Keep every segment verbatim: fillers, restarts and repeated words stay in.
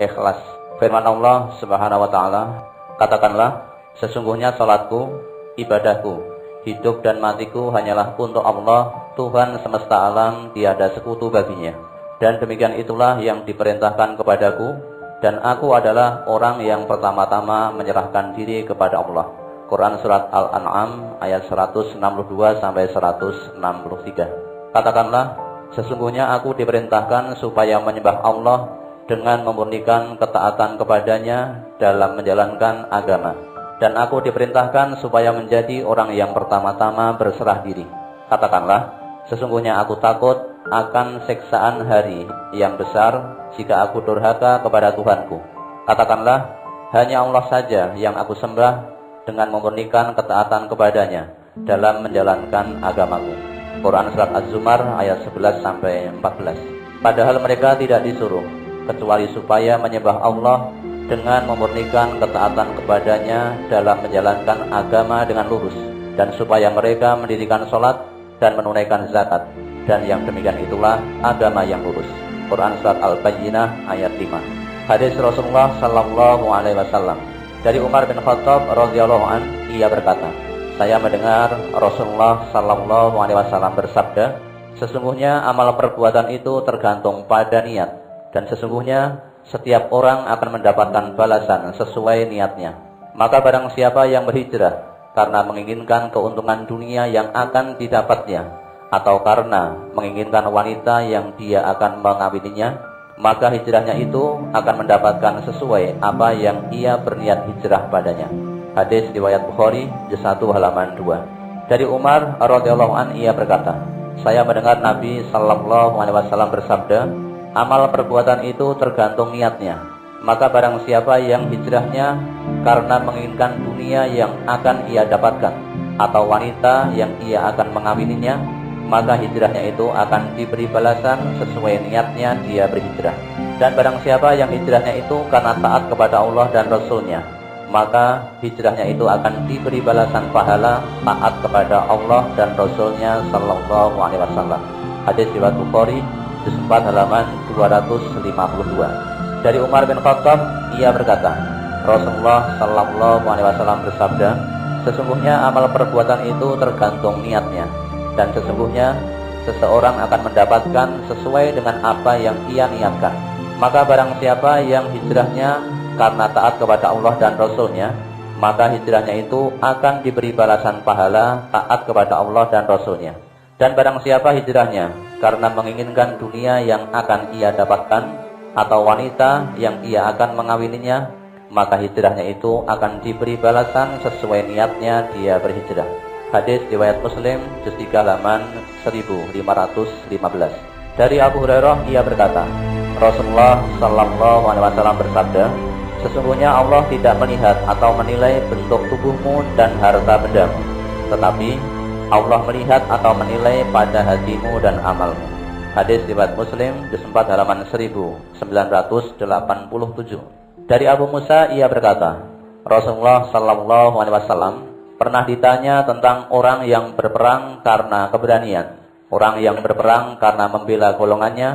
Ikhlas. Firman Allah Subhanahu wa taala, katakanlah, sesungguhnya salatku, ibadahku, hidup dan matiku hanyalah untuk Allah, Tuhan semesta alam, tiada sekutu baginya. Dan demikian itulah yang diperintahkan kepadaku, dan aku adalah orang yang pertama-tama menyerahkan diri kepada Allah. Quran surat Al-An'am ayat seratus enam puluh dua sampai seratus enam puluh tiga. Katakanlah, sesungguhnya aku diperintahkan supaya menyembah Allah dengan memurnikan ketaatan kepadanya dalam menjalankan agama. Dan aku diperintahkan supaya menjadi orang yang pertama-tama berserah diri. Katakanlah, sesungguhnya aku takut akan siksaan hari yang besar jika aku durhaka kepada Tuhanku. Katakanlah, hanya Allah saja yang aku sembah dengan memurnikan ketaatan kepadanya dalam menjalankan agamaku. Quran surat Az-Zumar ayat sebelas sampai empat belas. Padahal mereka tidak disuruh kecuali supaya menyembah Allah dengan memurnikan ketaatan kepadanya dalam menjalankan agama dengan lurus, dan supaya mereka mendirikan sholat dan menunaikan zakat, dan yang demikian itulah agama yang lurus. Quran surat Al-Bayyinah ayat lima. Hadis Rasulullah Sallallahu Alaihi Wasallam dari Umar bin Khattab radhiyallahu an, ia berkata, saya mendengar Rasulullah Sallallahu Alaihi Wasallam bersabda, sesungguhnya amal perbuatan itu tergantung pada niat, dan sesungguhnya setiap orang akan mendapatkan balasan sesuai niatnya. Maka barang siapa yang berhijrah karena menginginkan keuntungan dunia yang akan didapatnya, atau karena menginginkan wanita yang dia akan mengawininya, maka hijrahnya itu akan mendapatkan sesuai apa yang ia berniat hijrah padanya. Hadis riwayat Bukhari juz satu halaman dua. Dari Umar radhiyallahu anhu, ia berkata, saya mendengar Nabi sallallahu alaihi wasallam bersabda, amal perbuatan itu tergantung niatnya. Maka barang siapa yang hijrahnya karena menginginkan dunia yang akan ia dapatkan, atau wanita yang ia akan mengawininya, maka hijrahnya itu akan diberi balasan sesuai niatnya dia berhijrah. Dan barang siapa yang hijrahnya itu karena taat kepada Allah dan Rasulnya, maka hijrahnya itu akan diberi balasan pahala taat kepada Allah dan Rasulnya Sallallahu Alaihi Wasallam. Hadis riwayat Bukhari juz empat halaman dua ratus lima puluh dua. Dari Umar bin Khattab, ia berkata, Rasulullah Sallallahu Alaihi Wasallam bersabda, sesungguhnya amal perbuatan itu tergantung niatnya, dan sesungguhnya seseorang akan mendapatkan sesuai dengan apa yang ia niatkan. Maka barang siapa yang hijrahnya karena taat kepada Allah dan Rasulnya, maka hijrahnya itu akan diberi balasan pahala taat kepada Allah dan Rasulnya. Dan barang siapa hijrahnya karena menginginkan dunia yang akan ia dapatkan, atau wanita yang ia akan mengawininya, maka hijrahnya itu akan diberi balasan sesuai niatnya dia berhijrah. Hadis riwayat Muslim juz tiga halaman seribu lima ratus lima belas. Dari Abu Hurairah, ia berkata, Rasulullah Sallallahu Alaihi Wasallam bersabda, sesungguhnya Allah tidak melihat atau menilai bentuk tubuhmu dan harta bendamu, tetapi Allah melihat atau menilai pada hatimu dan amalmu. Hadis riwayat Muslim juz empat halaman seribu sembilan ratus delapan puluh tujuh. Dari Abu Musa, ia berkata, Rasulullah Sallallahu Alaihi Wasallam pernah ditanya tentang orang yang berperang karena keberanian, orang yang berperang karena membela golongannya,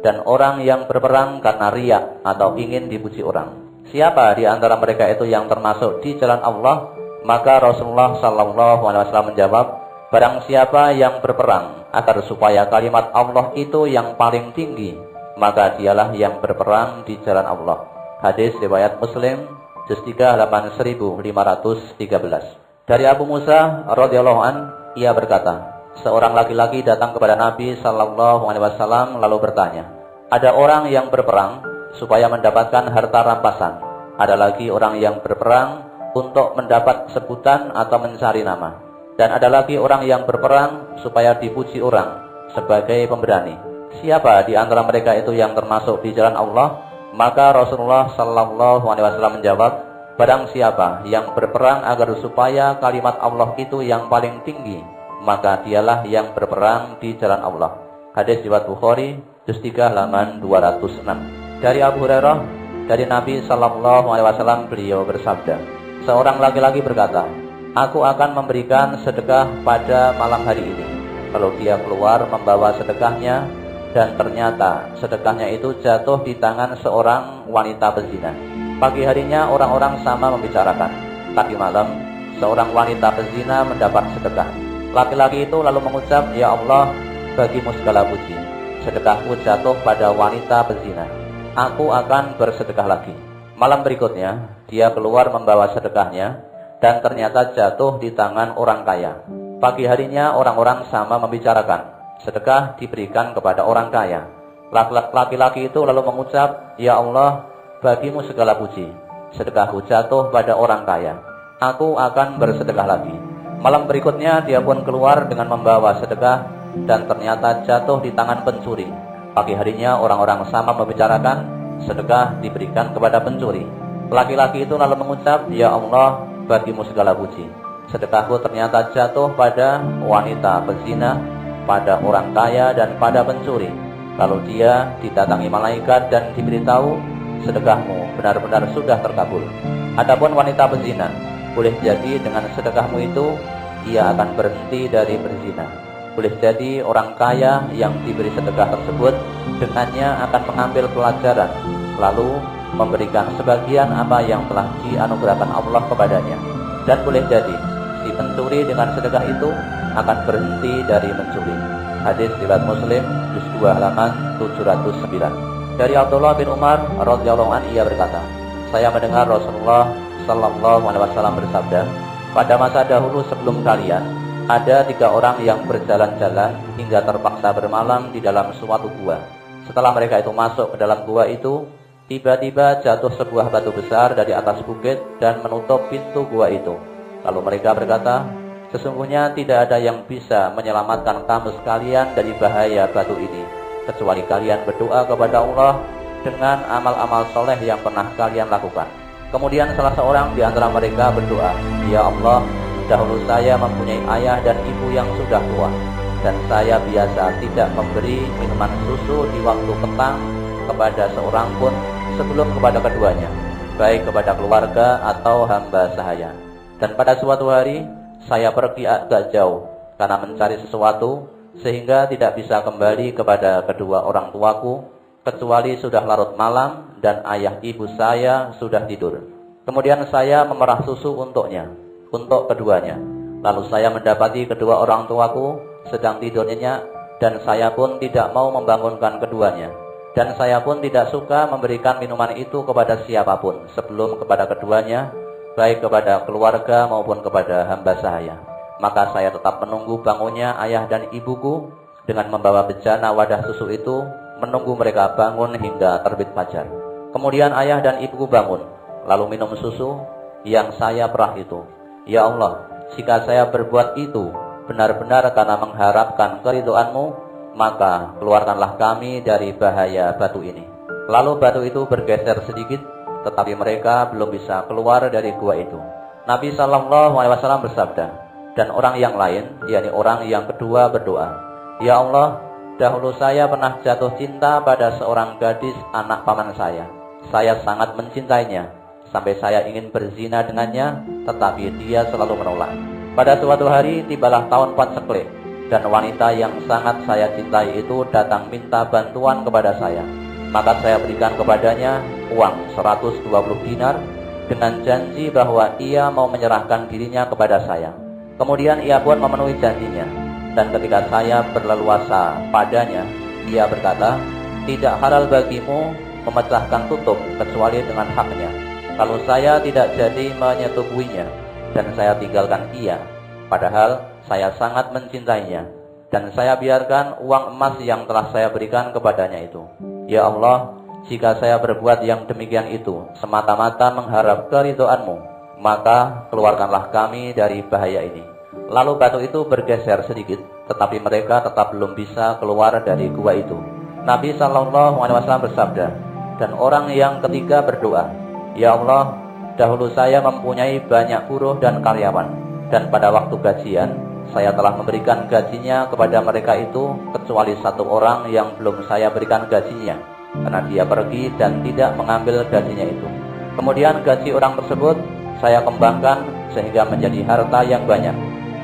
dan orang yang berperang karena riya atau ingin dipuji orang. Siapa di antara mereka itu yang termasuk di jalan Allah? Maka Rasulullah Sallallahu Alaihi Wasallam menjawab, barang siapa yang berperang agar supaya kalimat Allah itu yang paling tinggi, maka dialah yang berperang di jalan Allah. Hadis riwayat Muslim juz tiga halaman seribu lima ratus tiga belas. Dari Abu Musa radhiyallahu an, ia berkata, seorang laki-laki datang kepada Nabi Sallallahu Alaihi Wasallam lalu bertanya, ada orang yang berperang supaya mendapatkan harta rampasan, ada lagi orang yang berperang untuk mendapat sebutan atau mencari nama, dan ada lagi orang yang berperang supaya dipuji orang sebagai pemberani. Siapa di antara mereka itu yang termasuk di jalan Allah? Maka Rasulullah Sallallahu Alaihi Wasallam menjawab, barang siapa yang berperang agar supaya kalimat Allah itu yang paling tinggi, maka dialah yang berperang di jalan Allah. Hadis riwayat Bukhari juz tiga halaman dua ratus enam. Dari Abu Hurairah, dari Nabi Sallallahu Alaihi Wasallam, beliau bersabda, seorang laki-laki berkata, aku akan memberikan sedekah pada malam hari ini. Kalau dia keluar membawa sedekahnya, dan ternyata sedekahnya itu jatuh di tangan seorang wanita pezina. Pagi harinya orang-orang sama membicarakan, tapi malam seorang wanita pezina mendapat sedekah. Laki-laki itu lalu mengucap, "Ya Allah, bagimu segala puji, sedekahku jatuh pada wanita pezina. Aku akan bersedekah lagi." Malam berikutnya, dia keluar membawa sedekahnya dan ternyata jatuh di tangan orang kaya. Pagi harinya orang-orang sama membicarakan, sedekah diberikan kepada orang kaya. Laki-laki itu lalu mengucap, "Ya Allah, bagimu segala puji, sedekahku jatuh pada orang kaya. Aku akan bersedekah lagi." Malam berikutnya dia pun keluar dengan membawa sedekah dan ternyata jatuh di tangan pencuri. Pagi harinya orang-orang sama membicarakan, sedekah diberikan kepada pencuri. Laki-laki itu lalu mengucap, "Ya Allah, bagimu segala puji, sedekahku ternyata jatuh pada wanita pezina, pada orang kaya dan pada pencuri." Lalu dia didatangi malaikat dan diberitahu, "Sedekahmu benar-benar sudah terkabul." Adapun wanita pezina, boleh jadi dengan sedekahmu itu ia akan berhenti dari berzina. Boleh jadi orang kaya yang diberi sedekah tersebut dengannya akan mengambil pelajaran, lalu memberikan sebagian apa yang telah dianugerahkan Allah kepadanya. Dan boleh jadi si pencuri dengan sedekah itu akan berhenti dari mencuri. Hadis riwayat Muslim, juz dua halaman tujuh ratus sembilan. Dari Abdullah bin Umar radhiyallahu anhu, ia berkata, "Saya mendengar Rasulullah sallallahu alaihi wasallam bersabda, pada masa dahulu sebelum kalian ada tiga orang yang berjalan-jalan hingga terpaksa bermalam di dalam suatu gua. Setelah mereka itu masuk ke dalam gua itu, tiba-tiba jatuh sebuah batu besar dari atas bukit dan menutup pintu gua itu. Lalu mereka berkata, sesungguhnya tidak ada yang bisa menyelamatkan kamu sekalian dari bahaya batu ini, kecuali kalian berdoa kepada Allah dengan amal-amal soleh yang pernah kalian lakukan. Kemudian salah seorang di antara mereka berdoa, "Ya Allah, dahulu saya mempunyai ayah dan ibu yang sudah tua, dan saya biasa tidak memberi minuman susu di waktu petang kepada seorang pun sebelum kepada keduanya, baik kepada keluarga atau hamba sahaya. Dan pada suatu hari saya pergi agak jauh karena mencari sesuatu, sehingga tidak bisa kembali kepada kedua orang tuaku, kecuali sudah larut malam dan ayah ibu saya sudah tidur. Kemudian saya memerah susu untuknya, untuk keduanya. Lalu saya mendapati kedua orang tuaku sedang tidur nyenyak, dan saya pun tidak mau membangunkan keduanya. Dan saya pun tidak suka memberikan minuman itu kepada siapapun sebelum kepada keduanya, baik kepada keluarga maupun kepada hamba sahaya. Maka saya tetap menunggu bangunnya ayah dan ibuku dengan membawa bejana wadah susu itu, menunggu mereka bangun hingga terbit fajar. Kemudian ayah dan ibuku bangun, lalu minum susu yang saya perah itu. Ya Allah, jika saya berbuat itu benar-benar karena mengharapkan keridhaan-Mu, maka keluarkanlah kami dari bahaya batu ini." Lalu batu itu bergeser sedikit, tetapi mereka belum bisa keluar dari gua itu. Nabi shallallahu alaihi wasallam bersabda, "Dan orang yang lain, yakni orang yang kedua berdoa, Ya Allah, dahulu saya pernah jatuh cinta pada seorang gadis anak paman saya. Saya sangat mencintainya, sampai saya ingin berzina dengannya, tetapi dia selalu menolak. Pada suatu hari tibalah tahun paceklik, dan wanita yang sangat saya cintai itu datang minta bantuan kepada saya. Maka saya berikan kepadanya uang seratus dua puluh dinar dengan janji bahwa ia mau menyerahkan dirinya kepada saya. Kemudian ia pun memenuhi janjinya. Dan ketika saya berleluasa padanya, ia berkata, tidak halal bagimu memecahkan tutup kecuali dengan haknya. Lalu saya tidak jadi menyetubuinya, dan saya tinggalkan ia. Padahal saya sangat mencintainya, dan saya biarkan uang emas yang telah saya berikan kepadanya itu. Ya Allah, jika saya berbuat yang demikian itu semata-mata mengharap keridhaan-Mu, maka keluarkanlah kami dari bahaya ini." Lalu batu itu bergeser sedikit, tetapi mereka tetap belum bisa keluar dari gua itu. Nabi shallallahu alaihi wasallam bersabda, "Dan orang yang ketiga berdoa, Ya Allah, dahulu saya mempunyai banyak buruh dan karyawan, dan pada waktu gajian saya telah memberikan gajinya kepada mereka itu, kecuali satu orang yang belum saya berikan gajinya, karena dia pergi dan tidak mengambil gajinya itu. Kemudian gaji orang tersebut saya kembangkan sehingga menjadi harta yang banyak.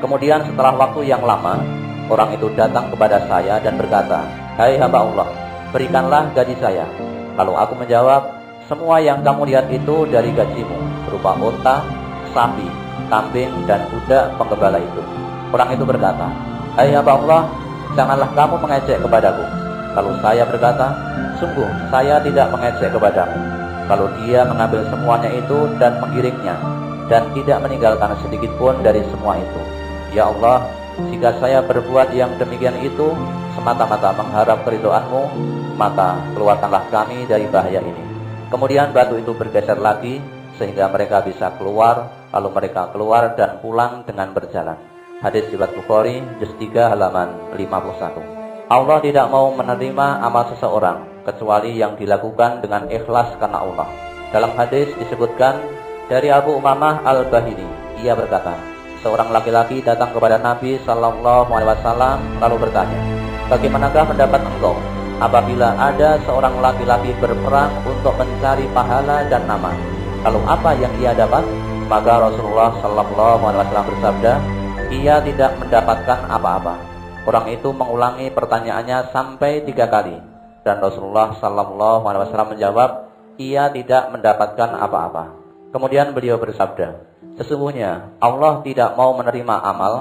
Kemudian setelah waktu yang lama, orang itu datang kepada saya dan berkata, Hai hamba Allah, berikanlah gaji saya. Lalu aku menjawab, semua yang kamu lihat itu dari gajimu, berupa unta, sapi, kambing, dan kuda penggembala itu. Orang itu berkata, hai hamba Allah, janganlah kamu mengejek kepadaku. Lalu saya berkata, sungguh saya tidak mengejek kepadamu. Lalu dia mengambil semuanya itu dan menggiringnya, dan tidak meninggalkan sedikit pun dari semua itu. Ya Allah, jika saya berbuat yang demikian itu semata-mata mengharap keridhaan-Mu, maka keluarkanlah kami dari bahaya ini. Kemudian batu itu bergeser lagi, sehingga mereka bisa keluar. Lalu mereka keluar dan pulang dengan berjalan. Hadis riwayat Bukhari, juz tiga halaman lima puluh satu. Allah tidak mau menerima amal seseorang kecuali yang dilakukan dengan ikhlas karena Allah. Dalam hadis disebutkan dari Abu Umamah Al-Bahili, ia berkata, seorang laki-laki datang kepada Nabi shallallahu alaihi wasallam lalu bertanya, bagaimanakah pendapat engkau apabila ada seorang laki-laki berperang untuk mencari pahala dan nama, lalu apa yang ia dapat? Maka Rasulullah shallallahu alaihi wasallam bersabda, ia tidak mendapatkan apa-apa. Orang itu mengulangi pertanyaannya sampai tiga kali, dan Rasulullah shallallahu alaihi wasallam menjawab, ia tidak mendapatkan apa-apa. Kemudian beliau bersabda, sesungguhnya Allah tidak mau menerima amal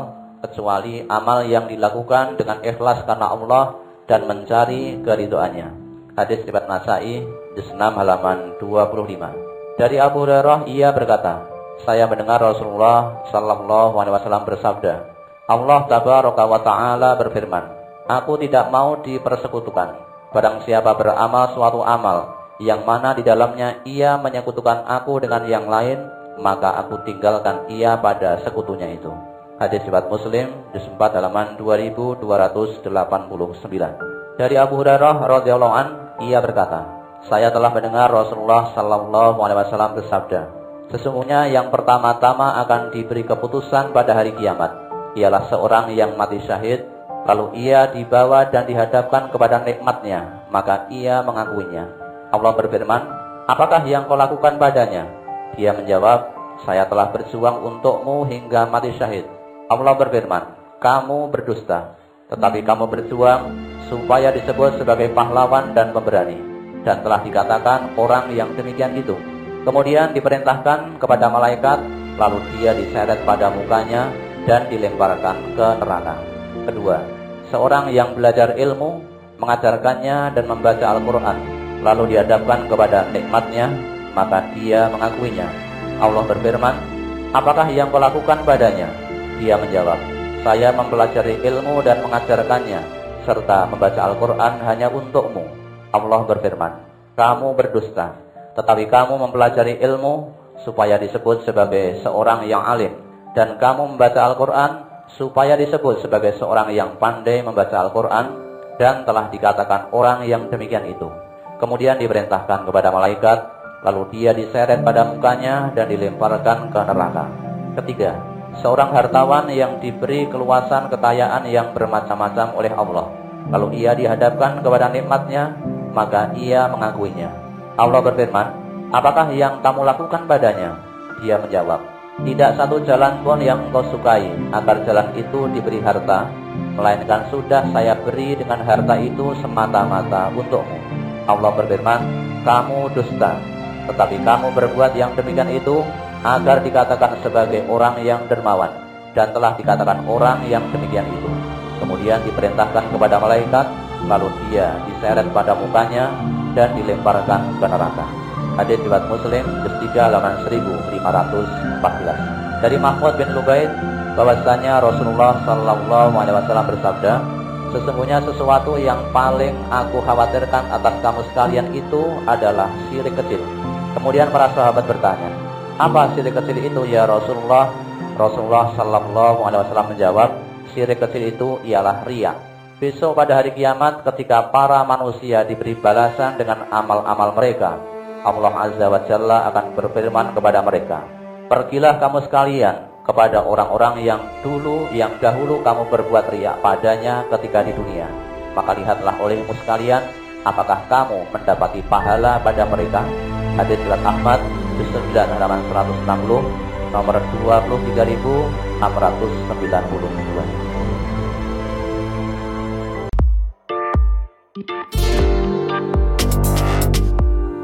kecuali amal yang dilakukan dengan ikhlas karena Allah dan mencari keridhaannya. Hadis riwayat Nasa'i, juz enam halaman dua puluh lima. Dari Abu Hurairah, ia berkata, saya mendengar Rasulullah Sallallahu Alaihi Wasallam bersabda, Allah Tabaraka wa Ta'ala berfirman, aku tidak mau dipersekutukan. Barang siapa beramal suatu amal yang mana di dalamnya ia menyekutukan aku dengan yang lain, maka aku tinggalkan ia pada sekutunya itu. Hadis riwayat Muslim, juz empat halaman dua ribu dua ratus delapan puluh sembilan. Dari Abu Hurairah radhiyallahu an, ia berkata, saya telah mendengar Rasulullah Sallallahu Alaihi Wasallam bersabda, sesungguhnya yang pertama-tama akan diberi keputusan pada hari kiamat ialah seorang yang mati syahid, lalu ia dibawa dan dihadapkan kepada nikmatnya, maka ia mengakuinya. Allah berfirman, apakah yang kau lakukan padanya? Dia menjawab, saya telah berjuang untukmu hingga mati syahid. Allah berfirman, kamu berdusta, tetapi kamu berjuang supaya disebut sebagai pahlawan dan pemberani, dan telah dikatakan orang yang demikian itu. Kemudian diperintahkan kepada malaikat, lalu dia diseret pada mukanya dan dilemparkan ke neraka. Kedua, seorang yang belajar ilmu, mengajarkannya dan membaca Al-Quran, lalu dihadapkan kepada nikmatnya, maka dia mengakuinya. Allah berfirman, apakah yang kau lakukan padanya? Dia menjawab, saya mempelajari ilmu dan mengajarkannya, serta membaca Al-Quran hanya untukmu. Allah berfirman, kamu berdusta, tetapi kamu mempelajari ilmu supaya disebut sebagai seorang yang alim, dan kamu membaca Al-Quran supaya disebut sebagai seorang yang pandai membaca Al-Quran, dan telah dikatakan orang yang demikian itu. Kemudian diperintahkan kepada malaikat, lalu dia diseret pada mukanya dan dilemparkan ke neraka. Ketiga, seorang hartawan yang diberi keluasan kekayaan yang bermacam-macam oleh Allah, lalu ia dihadapkan kepada nikmatnya, maka ia mengakuinya. Allah berfirman, apakah yang kamu lakukan padanya? Dia menjawab, tidak satu jalan pun yang engkau sukai agar jalan itu diberi harta, melainkan sudah saya beri dengan harta itu semata-mata untukmu. Allah berfirman, kamu dusta, tetapi kamu berbuat yang demikian itu agar dikatakan sebagai orang yang dermawan, dan telah dikatakan orang yang demikian itu. Kemudian diperintahkan kepada malaikat, lalu dia diseret pada mukanya dan dilemparkan ke neraka. Hadis riwayat Muslim, juz tiga halaman seribu lima ratus empat belas. Dari Mahmud bin Lubaid, bahwasanya Rasulullah Sallallahu Alaihi Wasallam bersabda, sesungguhnya sesuatu yang paling aku khawatirkan atas kamu sekalian itu adalah syirik kecil. Kemudian para sahabat bertanya, apa syirik kecil itu ya Rasulullah? Rasulullah Sallallahu Alaihi Wasallam menjawab, syirik kecil itu ialah riya. Besok pada hari kiamat ketika para manusia diberi balasan dengan amal-amal mereka, Allah Azza wa Jalla akan berfirman kepada mereka, pergilah kamu sekalian kepada orang-orang yang dulu, yang dahulu kamu berbuat riya padanya ketika di dunia. Maka lihatlah olehmu sekalian, apakah kamu mendapati pahala pada mereka. Hadis riwayat Ahmad, juz sembilan halaman seratus enam puluh, nomor dua puluh tiga ribu enam ratus sembilan puluh dua.